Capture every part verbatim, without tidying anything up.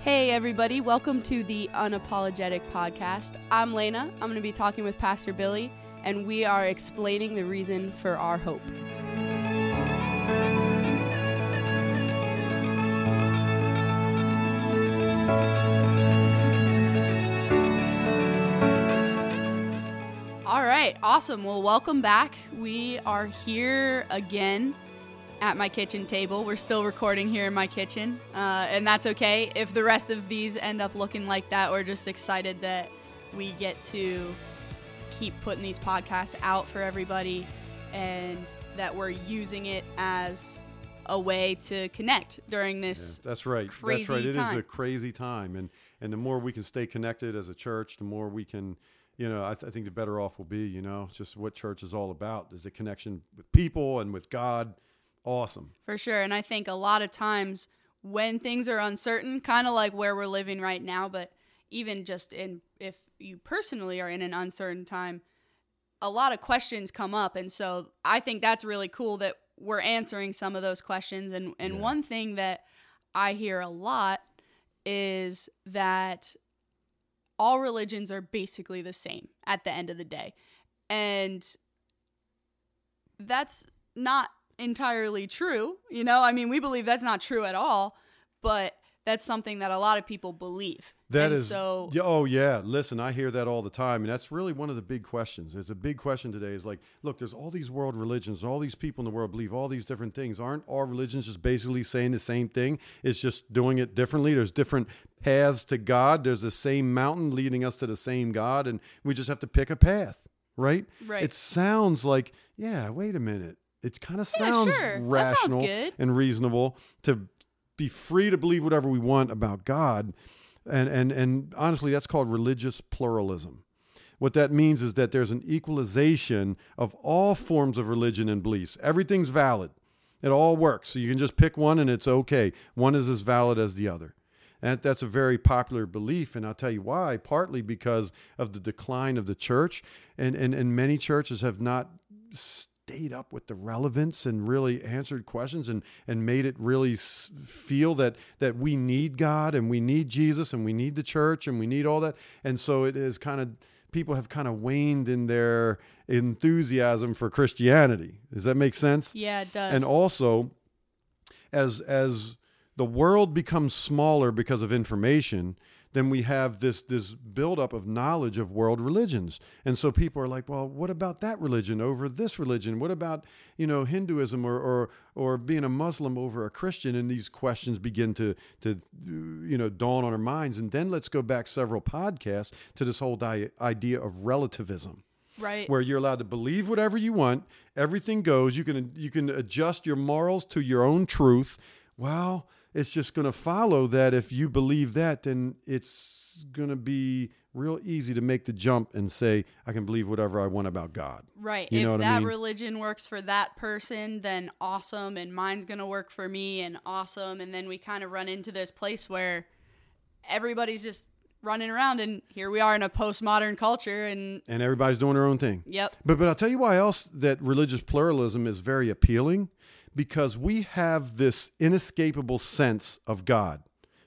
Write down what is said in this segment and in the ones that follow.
Hey everybody, welcome to the Unapologetic Podcast. I'm Lena. I'm going to be talking with Pastor Billy, and we are explaining the reason for our hope. All right, awesome. Well, welcome back. We are here again at my kitchen table. We're still recording here in my kitchen, uh, and that's okay. If the rest of these end up looking like that, we're just excited that we get to keep putting these podcasts out for everybody and that we're using it as a way to connect during this yeah, that's right. crazy time. That's right. It is a crazy time. And, and the more we can stay connected as a church, the more we can, you know, I, th- I think the better off we'll be, you know. It's just what church is all about, is the connection with people and with God. Awesome. For sure. And I think a lot of times when things are uncertain, kind of like where we're living right now, but even just in if you personally are in an uncertain time, a lot of questions come up. And so I think that's really cool that we're answering some of those questions. And, and yeah. one thing that I hear a lot is that all religions are basically the same at the end of the day. And that's not entirely true. You know, I mean, we believe that's not true at all, but that's something that a lot of people believe. That and is so. Oh yeah. Listen, I hear that all the time. And that's really one of the big questions. It's a big question today is like, look, there's all these world religions, all these people in the world believe all these different things. Aren't all religions just basically saying the same thing? It's just doing it differently. There's different paths to God. There's the same mountain leading us to the same God. And we just have to pick a path, right? Right. It sounds like, yeah, wait a minute. It kind of sounds yeah, sure. rational sounds and reasonable to be free to believe whatever we want about God. And, and and honestly, that's called religious pluralism. What that means is that there's an equalization of all forms of religion and beliefs. Everything's valid. It all works. So you can just pick one and it's okay. One is as valid as the other. And that's a very popular belief. And I'll tell you why, partly because of the decline of the church. And, and, and many churches have not st- stayed up with the relevance and really answered questions and, and made it really s- feel that, that we need God and we need Jesus and we need the church and we need all that. And so it is kind of, people have kind of waned in their enthusiasm for Christianity. Does that make sense? Yeah, it does. And also as, as the world becomes smaller because of information, then we have this this buildup of knowledge of world religions. And so people are like, well, what about that religion over this religion? What about, you know, Hinduism or or, or being a Muslim over a Christian? And these questions begin to, to, you know, dawn on our minds. And then let's go back several podcasts to this whole di- idea of relativism. Right. Where you're allowed to believe whatever you want. Everything goes. You can you can adjust your morals to your own truth. Well, it's just going to follow that if you believe that, then it's going to be real easy to make the jump and say, I can believe whatever I want about God. Right. You know what I mean? If that religion works for that person, then awesome. And mine's going to work for me and awesome. And then we kind of run into this place where everybody's just running around, and here we are in a postmodern culture, and and everybody's doing their own thing. Yep. But but I'll tell you why else that religious pluralism is very appealing, because we have this inescapable sense of God.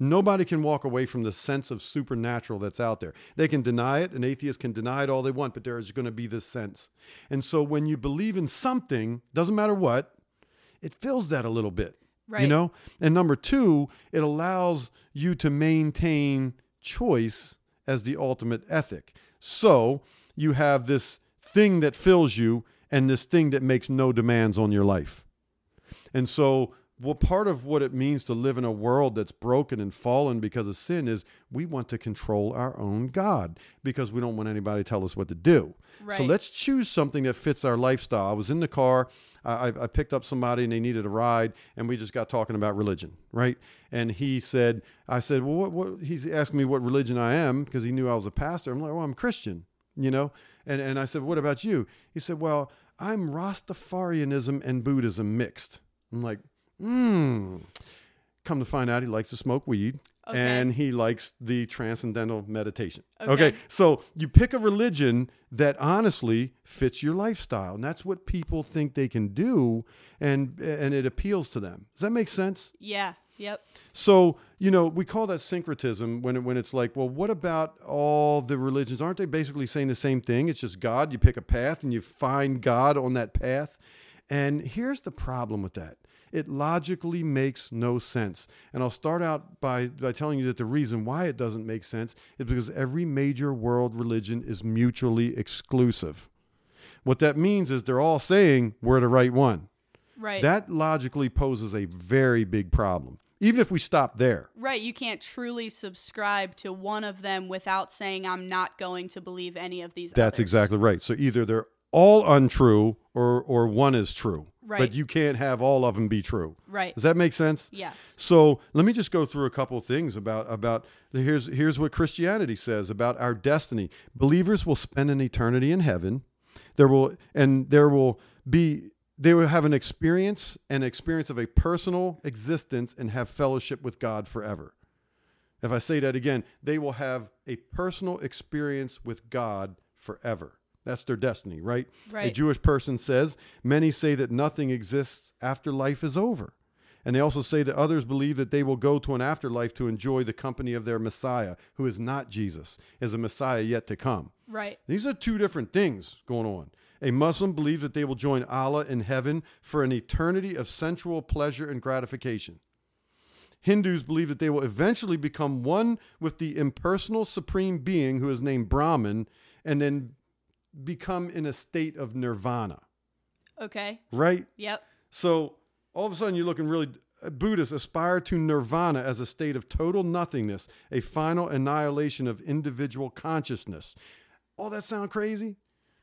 Nobody can walk away from the sense of supernatural that's out there. They can deny it, and atheists can deny it all they want, but there is going to be this sense. And so when you believe in something, doesn't matter what, it fills that a little bit. Right. You know? And number two, it allows you to maintain choice as the ultimate ethic. So you have this thing that fills you and this thing that makes no demands on your life. And so well, part of what it means to live in a world that's broken and fallen because of sin is we want to control our own God because we don't want anybody to tell us what to do. Right. So let's choose something that fits our lifestyle. I was in the car. I, I picked up somebody and they needed a ride, and we just got talking about religion, right? And he said, I said, well, what, what? He's asking me what religion I am because he knew I was a pastor. I'm like, well, I'm Christian, you know? And, and I said, what about you? He said, well, I'm Rastafarianism and Buddhism mixed. I'm like, hmm. Come to find out he likes to smoke weed. Okay. And he likes the transcendental meditation. Okay. okay. So you pick a religion that honestly fits your lifestyle. And that's what people think they can do. And, and it appeals to them. Does that make sense? Yeah. Yep. So, you know, we call that syncretism when it, when it's like, well, what about all the religions? Aren't they basically saying the same thing? It's just God. You pick a path and you find God on that path. And here's the problem with that. It logically makes no sense. And I'll start out by, by telling you that the reason why it doesn't make sense is because every major world religion is mutually exclusive. What that means is they're all saying we're the right one. Right. That logically poses a very big problem, even if we stop there. Right. You can't truly subscribe to one of them without saying I'm not going to believe any of these others. That's exactly right. So either they're all untrue or or one is true. Right. But you can't have all of them be true. Right. Does that make sense? Yes. So let me just go through a couple of things about, about here's, here's what Christianity says about our destiny. Believers will spend an eternity in heaven. There will, and there will be, they will have an experience, an experience of a personal existence and have fellowship with God forever. If I say that again, they will have a personal experience with God forever. That's their destiny, right? right? A Jewish person says, many say that nothing exists after life is over. And they also say that others believe that they will go to an afterlife to enjoy the company of their Messiah, who is not Jesus, is a Messiah yet to come. Right. These are two different things going on. A Muslim believes that they will join Allah in heaven for an eternity of sensual pleasure and gratification. Hindus believe that they will eventually become one with the impersonal supreme being who is named Brahman, and then become in a state of nirvana. Okay. Right? Yep. So all of a sudden you're looking really, Buddhists aspire to nirvana as a state of total nothingness, a final annihilation of individual consciousness. Oh, that sound crazy?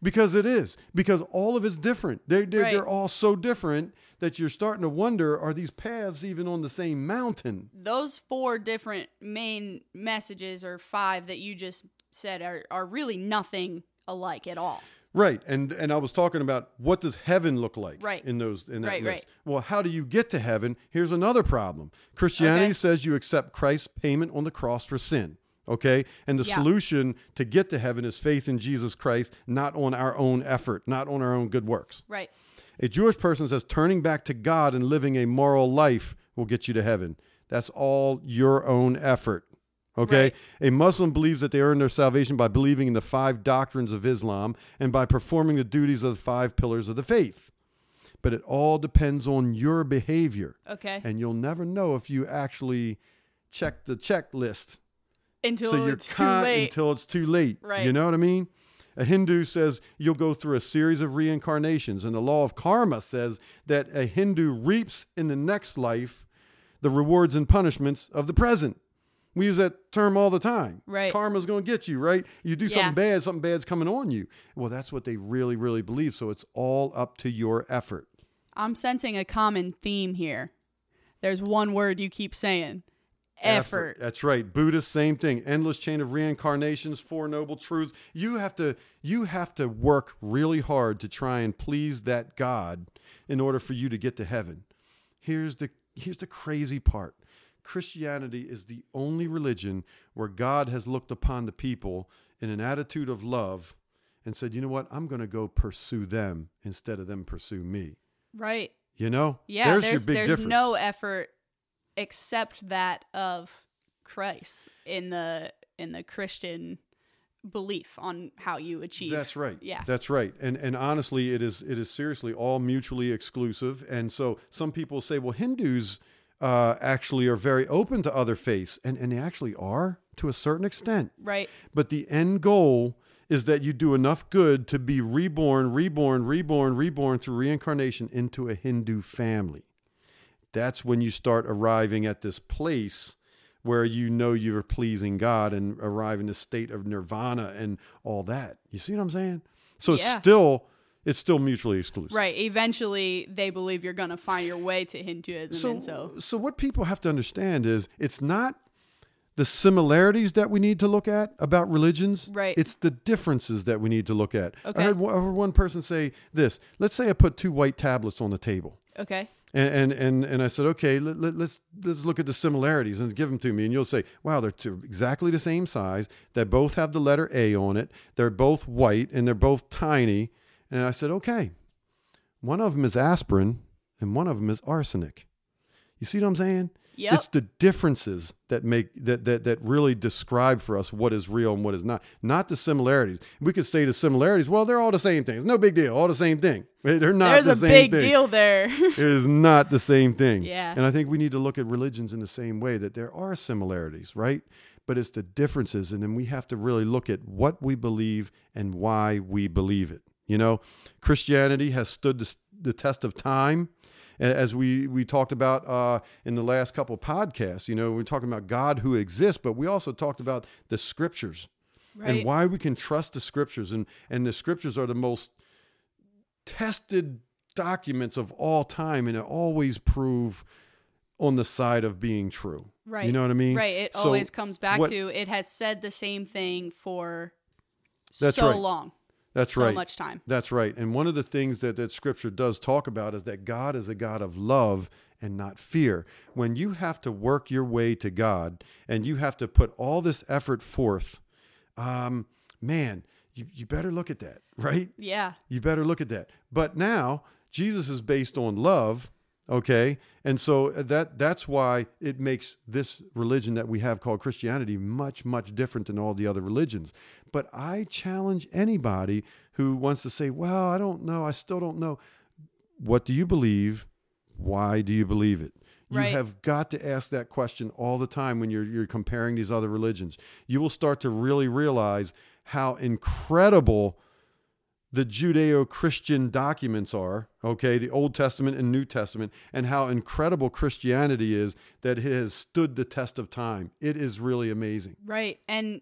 Because it is. Because all of it's different. They're, they're, right. they're all so different that you're starting to wonder, are these paths even on the same mountain? Those four different main messages or five that you just said are, are really nothing alike at all. Right. And and I was talking about what does heaven look like right. in those in that right, list. Right. Well, how do you get to heaven? Here's another problem. Christianity okay. says you accept Christ's payment on the cross for sin. Okay? And the yeah. solution to get to heaven is faith in Jesus Christ, not on our own effort, not on our own good works. Right. A Jewish person says turning back to God and living a moral life will get you to heaven. That's all your own effort. Okay. Right. A Muslim believes that they earn their salvation by believing in the five doctrines of Islam and by performing the duties of the five pillars of the faith. But it all depends on your behavior. Okay. And you'll never know if you actually check the checklist until so you're it's con- too late. Until it's too late. Right. You know what I mean? A Hindu says you'll go through a series of reincarnations, and the law of karma says that a Hindu reaps in the next life the rewards and punishments of the present. We use that term all the time. Right. Karma's going to get you, right? You do yeah. something bad, something bad's coming on you. Well, that's what they really, really believe. So it's all up to your effort. I'm sensing a common theme here. There's one word you keep saying. Effort. effort. That's right. Buddhist, same thing. Endless chain of reincarnations, four noble truths. You have to, you have to work really hard to try and please that God in order for you to get to heaven. Here's the, here's the crazy part. Christianity is the only religion where God has looked upon the people in an attitude of love and said, you know what? I'm going to go pursue them instead of them pursue me. Right. You know? Yeah. There's, there's your big there's difference. There's no effort except that of Christ in the in the Christian belief on how you achieve. That's right. Yeah. That's right. And and honestly, it is it is seriously all mutually exclusive. And so some people say, well, Hindus Uh, actually are very open to other faiths, and, and they actually are to a certain extent. Right. But the end goal is that you do enough good to be reborn, reborn, reborn, reborn through reincarnation into a Hindu family. That's when you start arriving at this place where you know you're pleasing God and arrive in a state of nirvana and all that. You see what I'm saying? So yeah. it's still... It's still mutually exclusive. Right. Eventually, they believe you're going to find your way to Hinduism. So, and so, so what people have to understand is it's not the similarities that we need to look at about religions. Right. It's the differences that we need to look at. Okay. I heard one person say this. Let's say I put two white tablets on the table. Okay. And and and I said, okay, let, let, let's let's look at the similarities and give them to me. And you'll say, wow, they're two, exactly the same size. They both have the letter A on it. They're both white and they're both tiny. And I said, okay, one of them is aspirin and one of them is arsenic. You see what I'm saying? Yep. It's the differences that make that, that that really describe for us what is real and what is not, not the similarities. We could say the similarities, well, they're all the same things. No big deal. All the same thing. They're not There's the same thing. There's a big deal there. It is not the same thing. Yeah. And I think we need to look at religions in the same way, that there are similarities, right? But it's the differences. And then we have to really look at what we believe and why we believe it. You know, Christianity has stood the, the test of time. As we, we talked about uh, in the last couple of podcasts, you know, we're talking about God who exists, but we also talked about the scriptures, right, and why we can trust the scriptures. And, and the scriptures are the most tested documents of all time, and it always prove on the side of being true. Right. You know what I mean? Right. It so always comes back what, to, it has said the same thing for that's so right. long. That's right. So much time. That's right. And one of the things that, that scripture does talk about is that God is a God of love and not fear. When you have to work your way to God and you have to put all this effort forth, um, man, you, you better look at that, right? Yeah. You better look at that. But now Jesus is based on love. Okay. And so that that's why it makes this religion that we have called Christianity much, much different than all the other religions. But I challenge anybody who wants to say, well, I don't know. I still don't know. What do you believe? Why do you believe it? You right. have got to ask that question all the time when you're you're comparing these other religions. You will start to really realize how incredible the Judeo-Christian documents are, okay, the Old Testament and New Testament, and how incredible Christianity is, that it has stood the test of time. It is really amazing. Right. And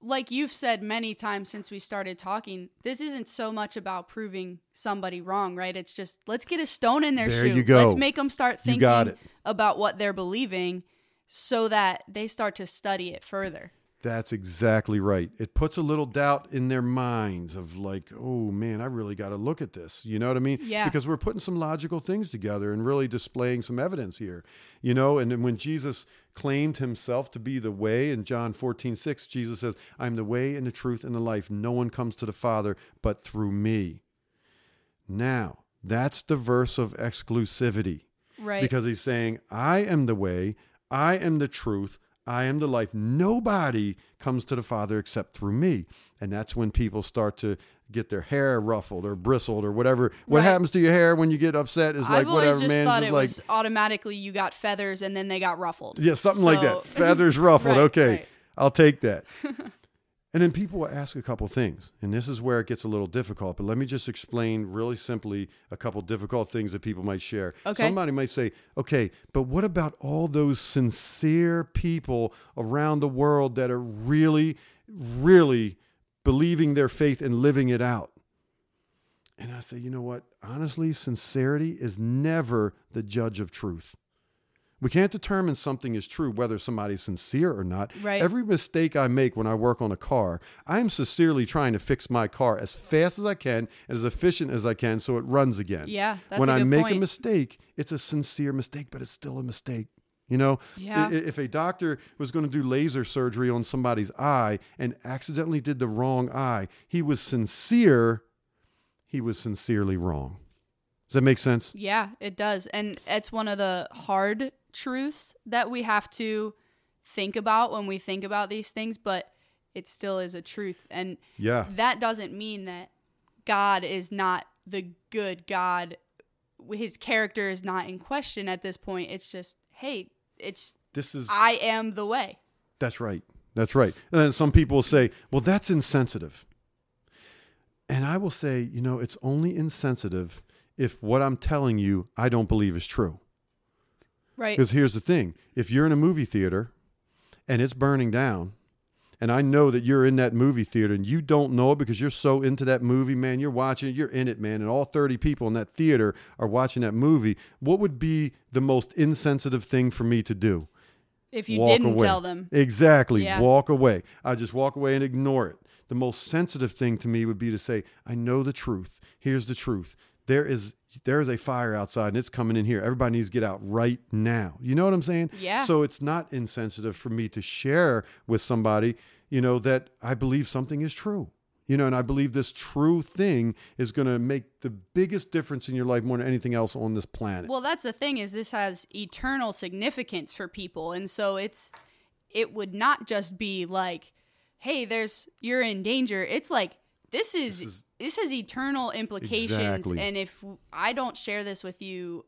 like you've said many times since we started talking, this isn't so much about proving somebody wrong, right? It's just, let's get a stone in their there shoe. There you go. Let's make them start thinking about what they're believing so that they start to study it further. That's exactly right. It puts a little doubt in their minds of like, oh man, I really got to look at this. You know what I mean? Yeah. Because we're putting some logical things together and really displaying some evidence here, you know? And then when Jesus claimed himself to be the way in John fourteen six, Jesus says, I'm the way and the truth and the life. No one comes to the Father but through me. Now, that's the verse of exclusivity. Right. Because he's saying, I am the way, I am the truth, I am the life. Nobody comes to the Father except through me. And that's when people start to get their hair ruffled or bristled or whatever. What right. happens to your hair when you get upset is like, I've whatever, just man. I thought it like, was automatically you got feathers and then they got ruffled. Yeah, something so, like that. Feathers ruffled. Right, okay, right. I'll take that. And then people will ask a couple things. And this is where it gets a little difficult. But let me just explain really simply a couple difficult things that people might share. Okay. Somebody might say, okay, but what about all those sincere people around the world that are really, really believing their faith and living it out? And I say, you know what? Honestly, sincerity is never the judge of truth. We can't determine something is true, whether somebody's sincere or not. Right. Every mistake I make when I work on a car, I'm sincerely trying to fix my car as fast as I can and as efficient as I can so it runs again. Yeah, that's when a good I make point. a mistake, it's a sincere mistake, but it's still a mistake. You know, yeah. If a doctor was going to do laser surgery on somebody's eye and accidentally did the wrong eye, he was sincere. He was sincerely wrong. Does that make sense? Yeah, it does. And it's one of the hard truths that we have to think about when we think about these things, but it still is a truth. And yeah, that doesn't mean that God is not the good God. His character is not in question at this point. It's just, hey, it's this is I am the way. That's right. That's right. And then some people will say, well, that's insensitive. And I will say, you know, it's only insensitive if what I'm telling you, I don't believe is true. Right. Because here's the thing. If you're in a movie theater and it's burning down, and I know that you're in that movie theater and you don't know it because you're so into that movie, man, you're watching it, you're in it, man, and all thirty people in that theater are watching that movie, what would be the most insensitive thing for me to do? If you walk didn't away. Tell them. Exactly. Yeah. Walk away. I just walk away and ignore it. The most sensitive thing to me would be to say, I know the truth. Here's the truth. there is there is a fire outside and it's coming in here. Everybody needs to get out right now. You know what I'm saying? Yeah. So it's not insensitive for me to share with somebody, you know, that I believe something is true. You know, and I believe this true thing is going to make the biggest difference in your life more than anything else on this planet. Well, that's the thing, is this has eternal significance for people. And so it's, it would not just be like, hey, there's, you're in danger. It's like, this is, this, is, this has eternal implications. Exactly. And if I don't share this with you,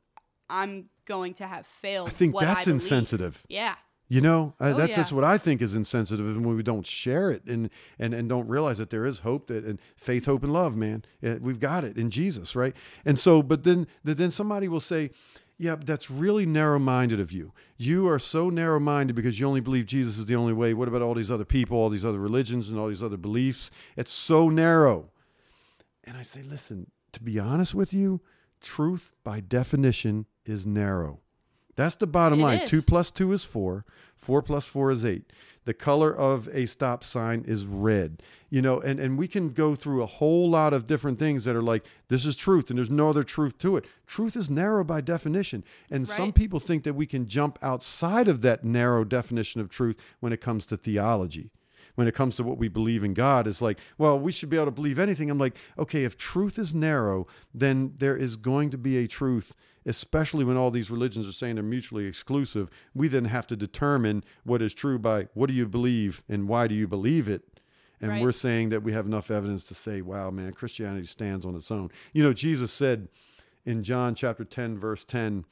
I'm going to have failed. I think what that's I insensitive. Yeah. You know, oh, I, that's yeah. just what I think is insensitive, and when we don't share it and, and, and don't realize that there is hope, that and faith, hope, and love, man, we've got it in Jesus, right? And so, but then then somebody will say, yeah, that's really narrow-minded of you. You are so narrow-minded because you only believe Jesus is the only way. What about all these other people, all these other religions, and all these other beliefs? It's so narrow. And I say, listen, to be honest with you, truth by definition is narrow. That's the bottom it line. Is. Two plus two is four. Four plus four is eight. The color of a stop sign is red. You know, and, and we can go through a whole lot of different things that are like, this is truth and there's no other truth to it. Truth is narrow by definition. And right. some people think that we can jump outside of that narrow definition of truth when it comes to theology. When it comes to what we believe in God, it's like, well, we should be able to believe anything. I'm like, okay, if truth is narrow, then there is going to be a truth, especially when all these religions are saying they're mutually exclusive. We then have to determine what is true by what do you believe and why do you believe it? And right. we're saying that we have enough evidence to say, wow, man, Christianity stands on its own. You know, Jesus said in John chapter ten, verse ten,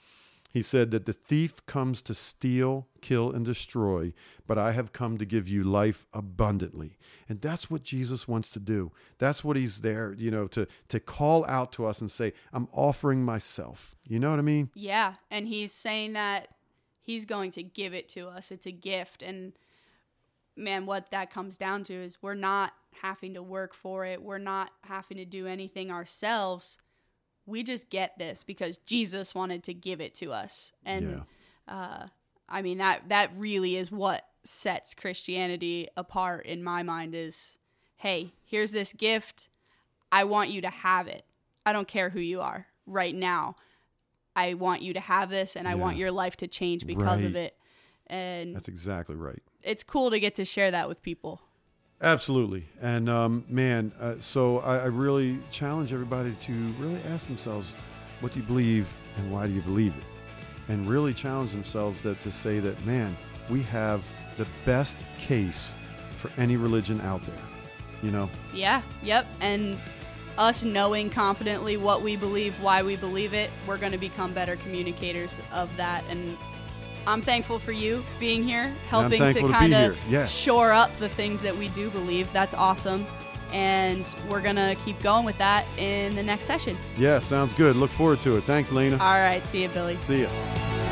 he said that the thief comes to steal, kill, and destroy, but I have come to give you life abundantly. And that's what Jesus wants to do. That's what he's there, you know, to to call out to us and say, I'm offering myself. You know what I mean? Yeah, and he's saying that he's going to give it to us. It's a gift. And man, what that comes down to is we're not having to work for it. We're not having to do anything ourselves. We just get this because Jesus wanted to give it to us. And yeah. uh, I mean, that that really is what sets Christianity apart in my mind is, hey, here's this gift. I want you to have it. I don't care who you are right now. I want you to have this, and yeah. I want your life to change because right. of it. And that's exactly right. It's cool to get to share that with people. Absolutely. And um, man, uh, so I, I really challenge everybody to really ask themselves, what do you believe and why do you believe it? And really challenge themselves that to say that, man, we have the best case for any religion out there, you know? Yeah. Yep. And us knowing confidently what we believe, why we believe it, we're going to become better communicators of that. And I'm thankful for you being here, helping to kind of yeah. shore up the things that we do believe. That's awesome. And we're going to keep going with that in the next session. Yeah, sounds good. Look forward to it. Thanks, Lena. All right. See you, Billy. See you.